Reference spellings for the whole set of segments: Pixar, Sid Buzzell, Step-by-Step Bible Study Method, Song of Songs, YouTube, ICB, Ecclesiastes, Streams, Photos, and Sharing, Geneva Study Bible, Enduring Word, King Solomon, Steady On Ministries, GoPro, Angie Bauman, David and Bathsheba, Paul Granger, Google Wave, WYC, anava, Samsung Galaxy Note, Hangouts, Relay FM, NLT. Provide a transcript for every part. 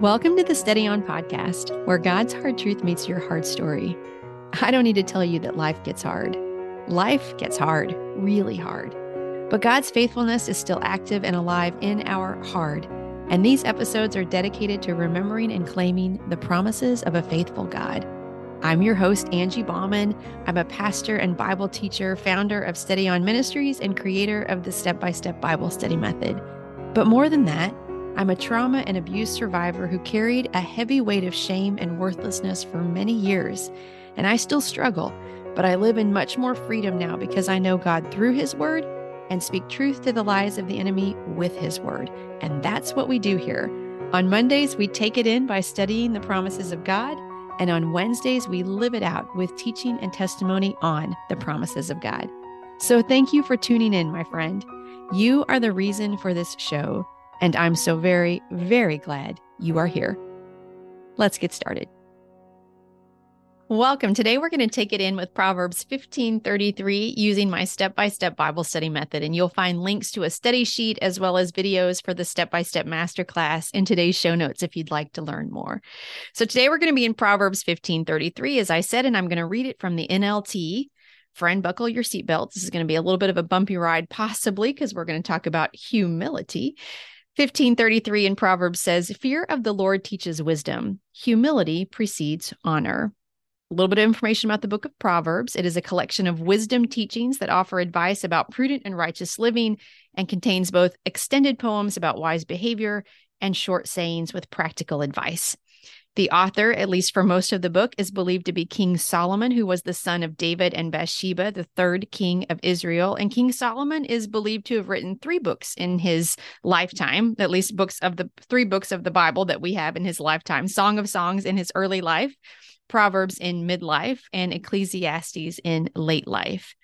Welcome to the Steady On podcast, where God's hard truth meets your hard story. I don't need to tell you that life gets hard. Life gets hard, really hard. But God's faithfulness is still active and alive in our hard. And these episodes are dedicated to remembering and claiming the promises of a faithful God. I'm your host, Angie Bauman. I'm a pastor and Bible teacher, founder of Steady On Ministries, and creator of the Step-by-Step Bible Study Method. But more than that, I'm a trauma and abuse survivor who carried a heavy weight of shame and worthlessness for many years. And I still struggle, but I live in much more freedom now because I know God through His Word and speak truth to the lies of the enemy with His Word. And that's what we do here. On Mondays, we take it in by studying the promises of God. And on Wednesdays, we live it out with teaching and testimony on the promises of God. So thank you for tuning in, my friend. You are the reason for this show. And I'm so very, very glad you are here. Let's get started. Welcome. Today, we're going to take it in with Proverbs 15:33 using my Step-by-Step Bible Study Method. And you'll find links to a study sheet as well as videos for the Step-by-Step Masterclass in today's show notes if you'd like to learn more. So today, we're going to be in Proverbs 15:33, as I said, and I'm going to read it from the NLT. Friend, buckle your seatbelt. This is going to be a little bit of a bumpy ride, possibly, because we're going to talk about humility. 15:33 in Proverbs says, "Fear of the Lord teaches wisdom. Humility precedes honor." A little bit of information about the book of Proverbs. It is a collection of wisdom teachings that offer advice about prudent and righteous living and contains both extended poems about wise behavior and short sayings with practical advice. The author, at least for most of the book, is believed to be King Solomon, who was the son of David and Bathsheba, the third king of Israel. And King Solomon is believed to have written 3 books in his lifetime, at least books of the 3 books of the Bible that we have in his lifetime: Song of Songs in his early life, Proverbs in midlife, and Ecclesiastes in late life.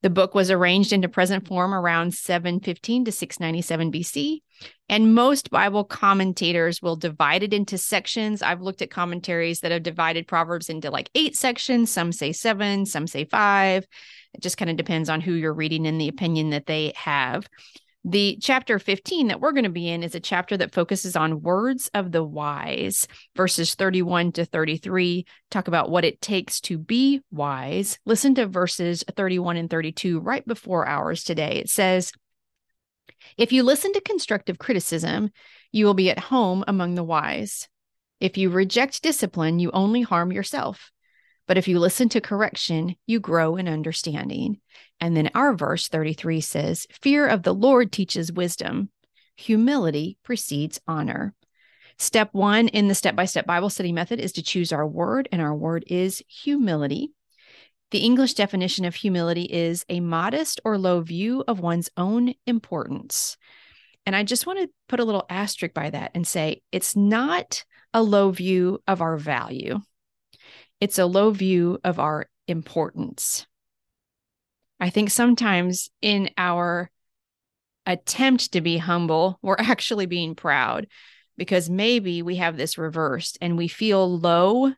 The book was arranged into present form around 715 to 697 BC, and most Bible commentators will divide it into sections. I've looked at commentaries that have divided Proverbs into like 8 sections. Some say 7, some say 5. It just kind of depends on who you're reading and the opinion that they have. The chapter 15 that we're going to be in is a chapter that focuses on words of the wise. Verses 31 to 33 talk about what it takes to be wise. Listen to verses 31 and 32 right before ours today. It says, "If you listen to constructive criticism, you will be at home among the wise. If you reject discipline, you only harm yourself. But if you listen to correction, you grow in understanding." And then our verse 33 says, "Fear of the Lord teaches wisdom. Humility precedes honor." Step 1 in the Step-by-Step Bible Study Method is to choose our word, and our word is humility. The English definition of humility is a modest or low view of one's own importance. And I just want to put a little asterisk by that and say it's not a low view of our value. It's a low view of our importance. I think sometimes in our attempt to be humble, we're actually being proud, because maybe we have this reversed and we feel low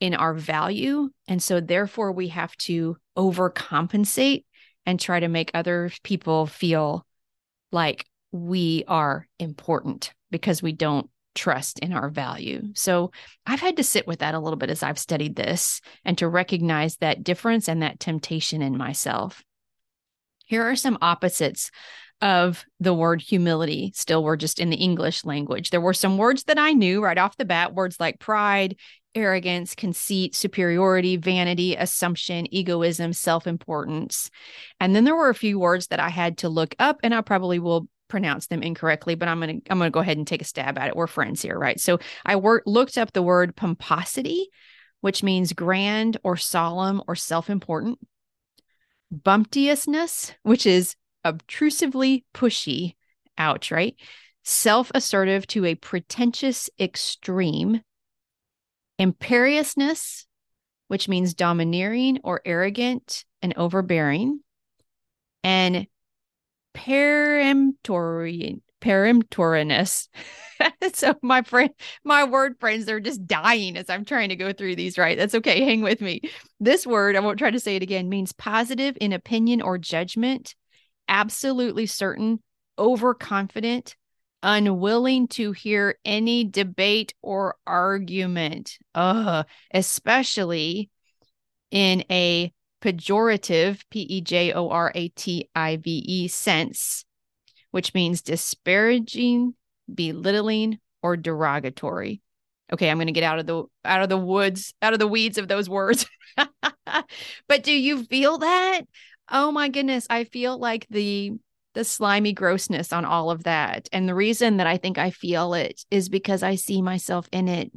in our value. And so therefore we have to overcompensate and try to make other people feel like we are important because we don't trust in our value. So I've had to sit with that a little bit as I've studied this, and to recognize that difference and that temptation in myself. Here are some opposites of the word humility. Still, we're just in the English language. There were some words that I knew right off the bat, words like pride, arrogance, conceit, superiority, vanity, assumption, egoism, self-importance. And then there were a few words that I had to look up, and I probably will pronounce them incorrectly, but I'm going to go ahead and take a stab at it. We're friends here, right? So I looked up the word pomposity, which means grand or solemn or self-important. Bumptiousness, which is obtrusively pushy. Ouch, right? Self-assertive to a pretentious extreme. Imperiousness, which means domineering or arrogant and overbearing. And peremptoriness. So my word friends, they're just dying as I'm trying to go through these, right? That's okay. Hang with me. This word, I won't try to say it again, means positive in opinion or judgment, absolutely certain, overconfident, unwilling to hear any debate or argument, especially in a pejorative, pejoratives sense, which means disparaging, belittling, or derogatory. Okay, I'm going to get out of the weeds of those words. But do you feel that? Oh my goodness, I feel like the slimy grossness on all of that. And the reason that I think I feel it is because I see myself in it.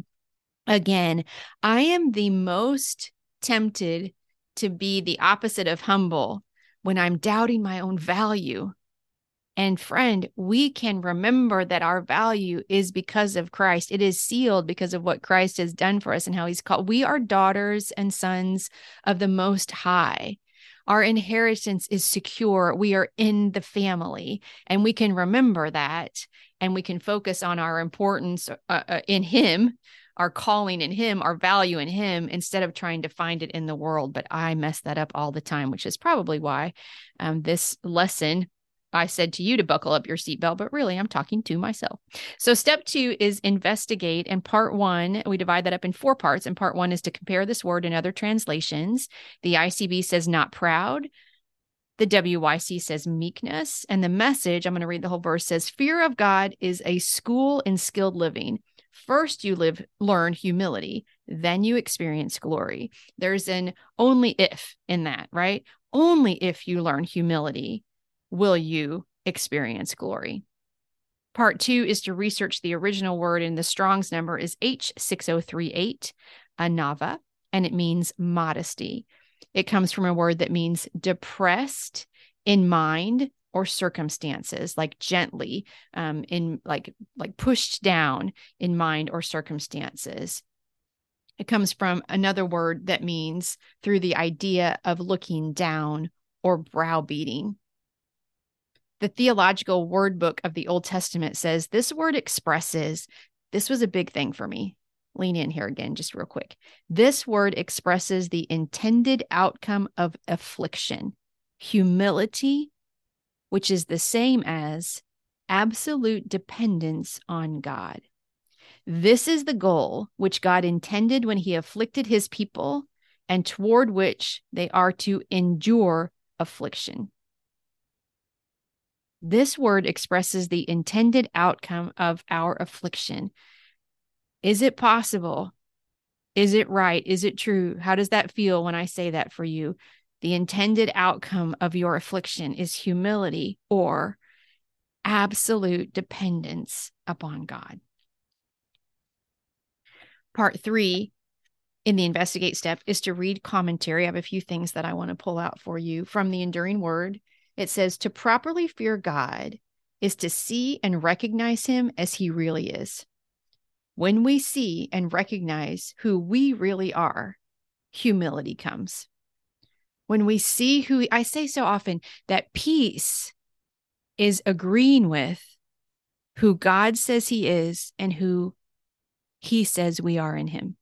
Again, I am the most tempted to be the opposite of humble when I'm doubting my own value. And friend, we can remember that our value is because of Christ. It is sealed because of what Christ has done for us and how he's called. We are daughters and sons of the Most High. Our inheritance is secure. We are in the family, and we can remember that, and we can focus on our importance in him, our calling in him, our value in him, instead of trying to find it in the world. But I mess that up all the time, which is probably why this lesson I said to you to buckle up your seatbelt, but really I'm talking to myself. So step 2 is investigate. And part 1, we divide that up in 4 parts. And part 1 is to compare this word in other translations. The ICB says not proud. The WYC says meekness. And the Message, I'm going to read the whole verse, says fear of God is a school in skilled living. First, you learn humility, then you experience glory. There's an only if in that, right? Only if you learn humility will you experience glory. Part 2 is to research the original word, and the Strong's number is H6038, anava, and it means modesty. It comes from a word that means depressed in mind or circumstances, like gently, in like pushed down in mind or circumstances. It comes from another word that means through the idea of looking down or browbeating. The Theological Word Book of the Old Testament says this word expresses, this was a big thing for me. Lean in here again, just real quick. This word expresses the intended outcome of affliction, humility, which is the same as absolute dependence on God. This is the goal which God intended when he afflicted his people and toward which they are to endure affliction. This word expresses the intended outcome of our affliction. Is it possible? Is it right? Is it true? How does that feel when I say that for you? The intended outcome of your affliction is humility or absolute dependence upon God. Part 3 in the investigate step is to read commentary. I have a few things that I want to pull out for you from the Enduring Word. It says, to properly fear God is to see and recognize him as he really is. When we see and recognize who we really are, humility comes. When we see I say so often that peace is agreeing with who God says he is and who he says we are in him.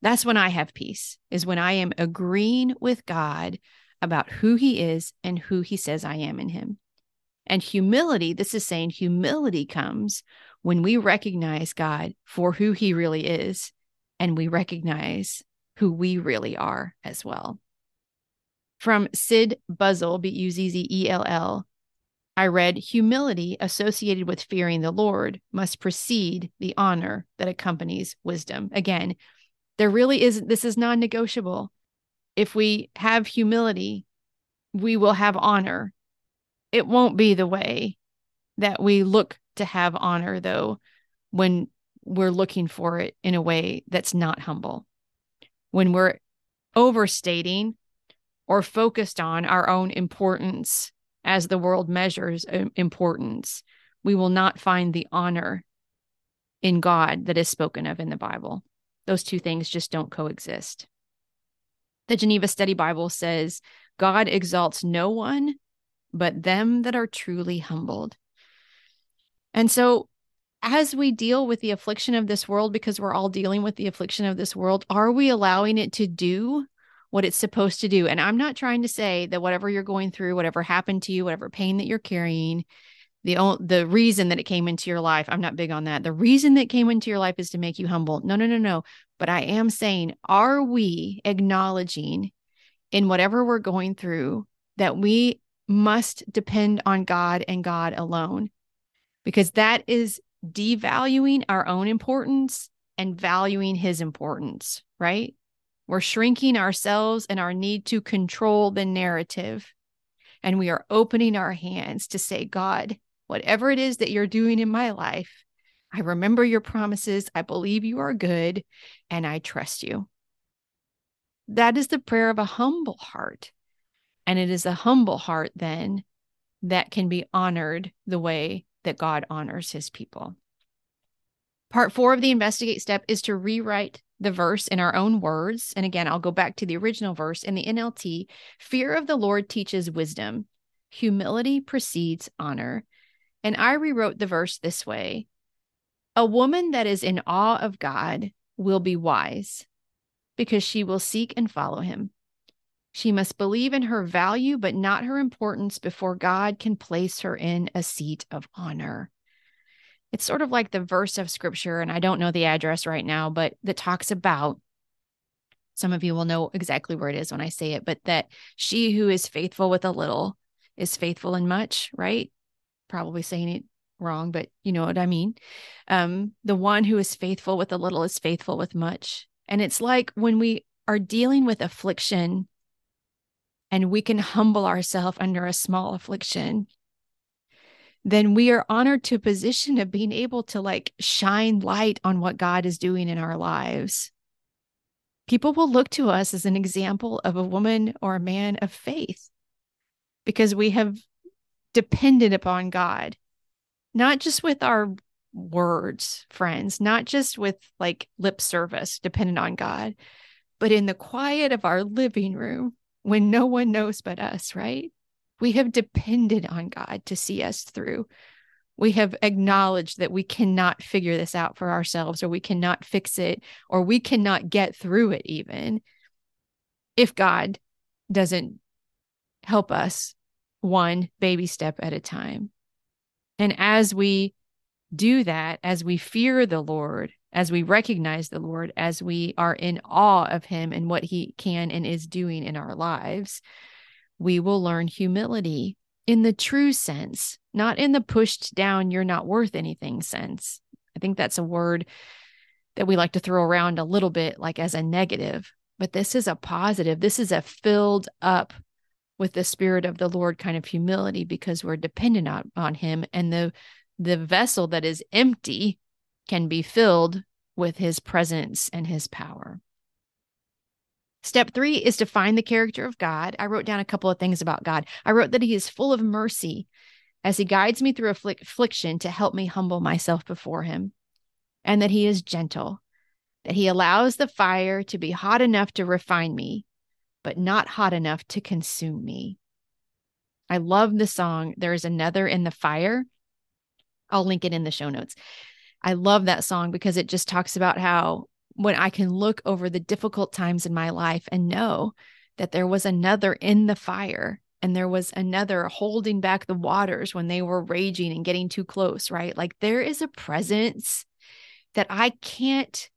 That's when I have peace, is when I am agreeing with God about who he is and who he says I am in him. And humility, this is saying humility comes when we recognize God for who he really is, and we recognize who we really are as well. From Sid Buzzell, Buzzell, I read, humility associated with fearing the Lord must precede the honor that accompanies wisdom. Again, this is non-negotiable. If we have humility, we will have honor. It won't be the way that we look to have honor, though, when we're looking for it in a way that's not humble. When we're overstating or focused on our own importance as the world measures importance, we will not find the honor in God that is spoken of in the Bible. Those two things just don't coexist. The Geneva Study Bible says, God exalts no one but them that are truly humbled. And so as we deal with the affliction of this world, because we're all dealing with the affliction of this world, are we allowing it to do what it's supposed to do? And I'm not trying to say that whatever you're going through, whatever happened to you, whatever pain that you're carrying, the reason that it came into your life, I'm not big on that. The reason that came into your life is to make you humble. No. But I am saying, are we acknowledging in whatever we're going through that we must depend on God and God alone? Because that is devaluing our own importance and valuing His importance, right? We're shrinking ourselves and our need to control the narrative. And we are opening our hands to say, God, whatever it is that you're doing in my life, I remember your promises. I believe you are good, and I trust you. That is the prayer of a humble heart. And it is a humble heart then that can be honored the way that God honors His people. Part 4 of the investigate step is to rewrite the verse in our own words. And again, I'll go back to the original verse in the NLT. Fear of the Lord teaches wisdom. Humility precedes honor. And I rewrote the verse this way. A woman that is in awe of God will be wise because she will seek and follow Him. She must believe in her value, but not her importance before God can place her in a seat of honor. It's sort of like the verse of scripture, and I don't know the address right now, but that talks about, some of you will know exactly where it is when I say it, but that she who is faithful with a little is faithful in much, right? Probably saying it wrong, but you know what I mean. The one who is faithful with a little is faithful with much. And it's like when we are dealing with affliction and we can humble ourselves under a small affliction, then we are honored to a position of being able to shine light on what God is doing in our lives. People will look to us as an example of a woman or a man of faith because we have depended upon God, not just with our words, friends, not just with lip service, dependent on God, but in the quiet of our living room when no one knows but us, right? We have depended on God to see us through. We have acknowledged that we cannot figure this out for ourselves, or we cannot fix it, or we cannot get through it even if God doesn't help us one baby step at a time. And as we do that, as we fear the Lord, as we recognize the Lord, as we are in awe of Him and what He can and is doing in our lives, we will learn humility in the true sense, not in the pushed down, you're not worth anything sense. I think that's a word that we like to throw around a little bit, as a negative, but this is a positive. This is a filled up with the Spirit of the Lord kind of humility because we're dependent on Him, and the vessel that is empty can be filled with His presence and His power. Step 3 is to find the character of God. I wrote down a couple of things about God. I wrote that He is full of mercy as He guides me through affliction to help me humble myself before Him, and that He is gentle, that He allows the fire to be hot enough to refine me, but not hot enough to consume me. I love the song, There Is Another in the Fire. I'll link it in the show notes. I love that song because it just talks about how when I can look over the difficult times in my life and know that there was another in the fire, and there was another holding back the waters when they were raging and getting too close, right? There is a presence that I can't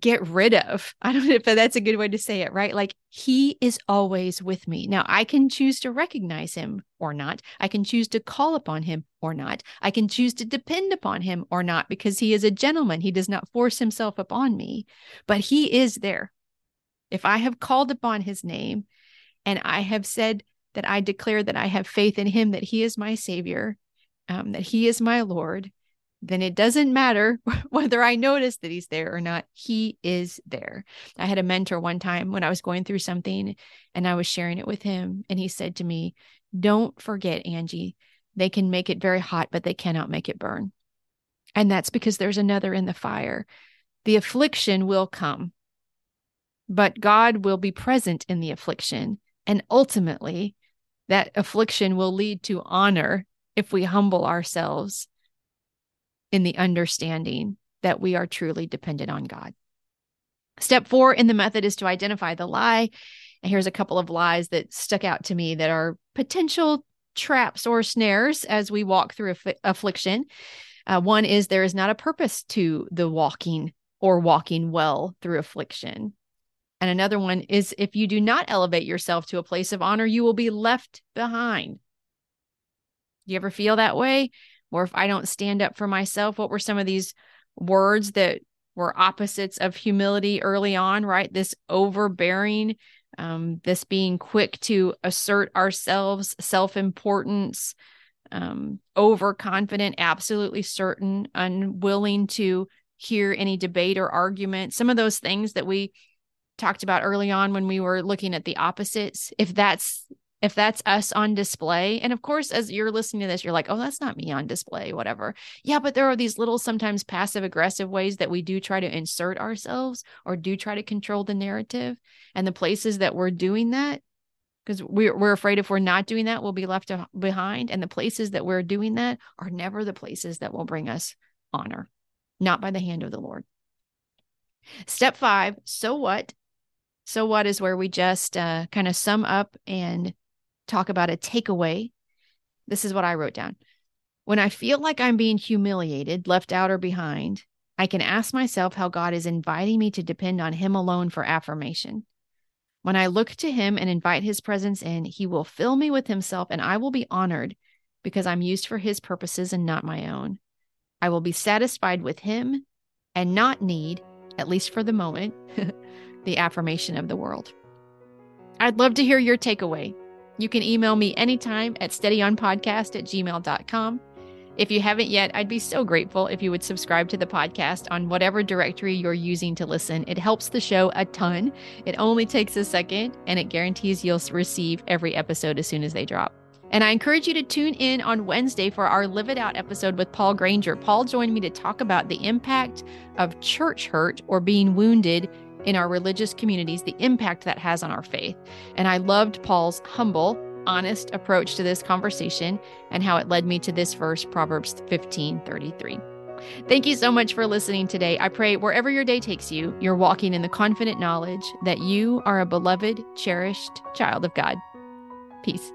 get rid of. I don't know if that's a good way to say it, right? He is always with me. Now, I can choose to recognize Him or not. I can choose to call upon Him or not. I can choose to depend upon Him or not, because He is a gentleman. He does not force Himself upon me, but He is there. If I have called upon His name and I have said that I declare that I have faith in Him, that He is my Savior, that He is my Lord, then it doesn't matter whether I notice that He's there or not. He is there. I had a mentor one time when I was going through something and I was sharing it with him. And he said to me, don't forget, Angie, they can make it very hot, but they cannot make it burn. And that's because there's another in the fire. The affliction will come, but God will be present in the affliction. And ultimately, that affliction will lead to honor if we humble ourselves in the understanding that we are truly dependent on God. Step 4 in the method is to identify the lie. And here's a couple of lies that stuck out to me that are potential traps or snares as we walk through affliction. One is there is not a purpose to the walking or walking well through affliction. And another one is if you do not elevate yourself to a place of honor, you will be left behind. Do you ever feel that way? Or if I don't stand up for myself, what were some of these words that were opposites of humility early on, right? This overbearing, this being quick to assert ourselves, self-importance, overconfident, absolutely certain, unwilling to hear any debate or argument. Some of those things that we talked about early on when we were looking at the opposites, if that's us on display. And of course, as you're listening to this, you're like, oh, that's not me on display, whatever. Yeah, but there are these little sometimes passive aggressive ways that we do try to insert ourselves or do try to control the narrative. And the places that we're doing that, because we're afraid if we're not doing that, we'll be left behind. And the places that we're doing that are never the places that will bring us honor, not by the hand of the Lord. Step 5, so what? So what is where we just kind of sum up and talk about a takeaway. This is what I wrote down. When I feel like I'm being humiliated, left out or behind, I can ask myself how God is inviting me to depend on Him alone for affirmation. When I look to Him and invite His presence in, He will fill me with Himself and I will be honored because I'm used for His purposes and not my own. I will be satisfied with Him and not need, at least for the moment, the affirmation of the world. I'd love to hear your takeaway. You can email me anytime at steadyonpodcast@gmail.com. If you haven't yet, I'd be so grateful if you would subscribe to the podcast on whatever directory you're using to listen. It helps the show a ton. It only takes a second, and it guarantees you'll receive every episode as soon as they drop. And I encourage you to tune in on Wednesday for our Live It Out episode with Paul Granger. Paul joined me to talk about the impact of church hurt or being wounded in our religious communities, the impact that has on our faith. And I loved Paul's humble, honest approach to this conversation and how it led me to this verse, Proverbs 15:33. Thank you so much for listening today. I pray wherever your day takes you, you're walking in the confident knowledge that you are a beloved, cherished child of God. Peace.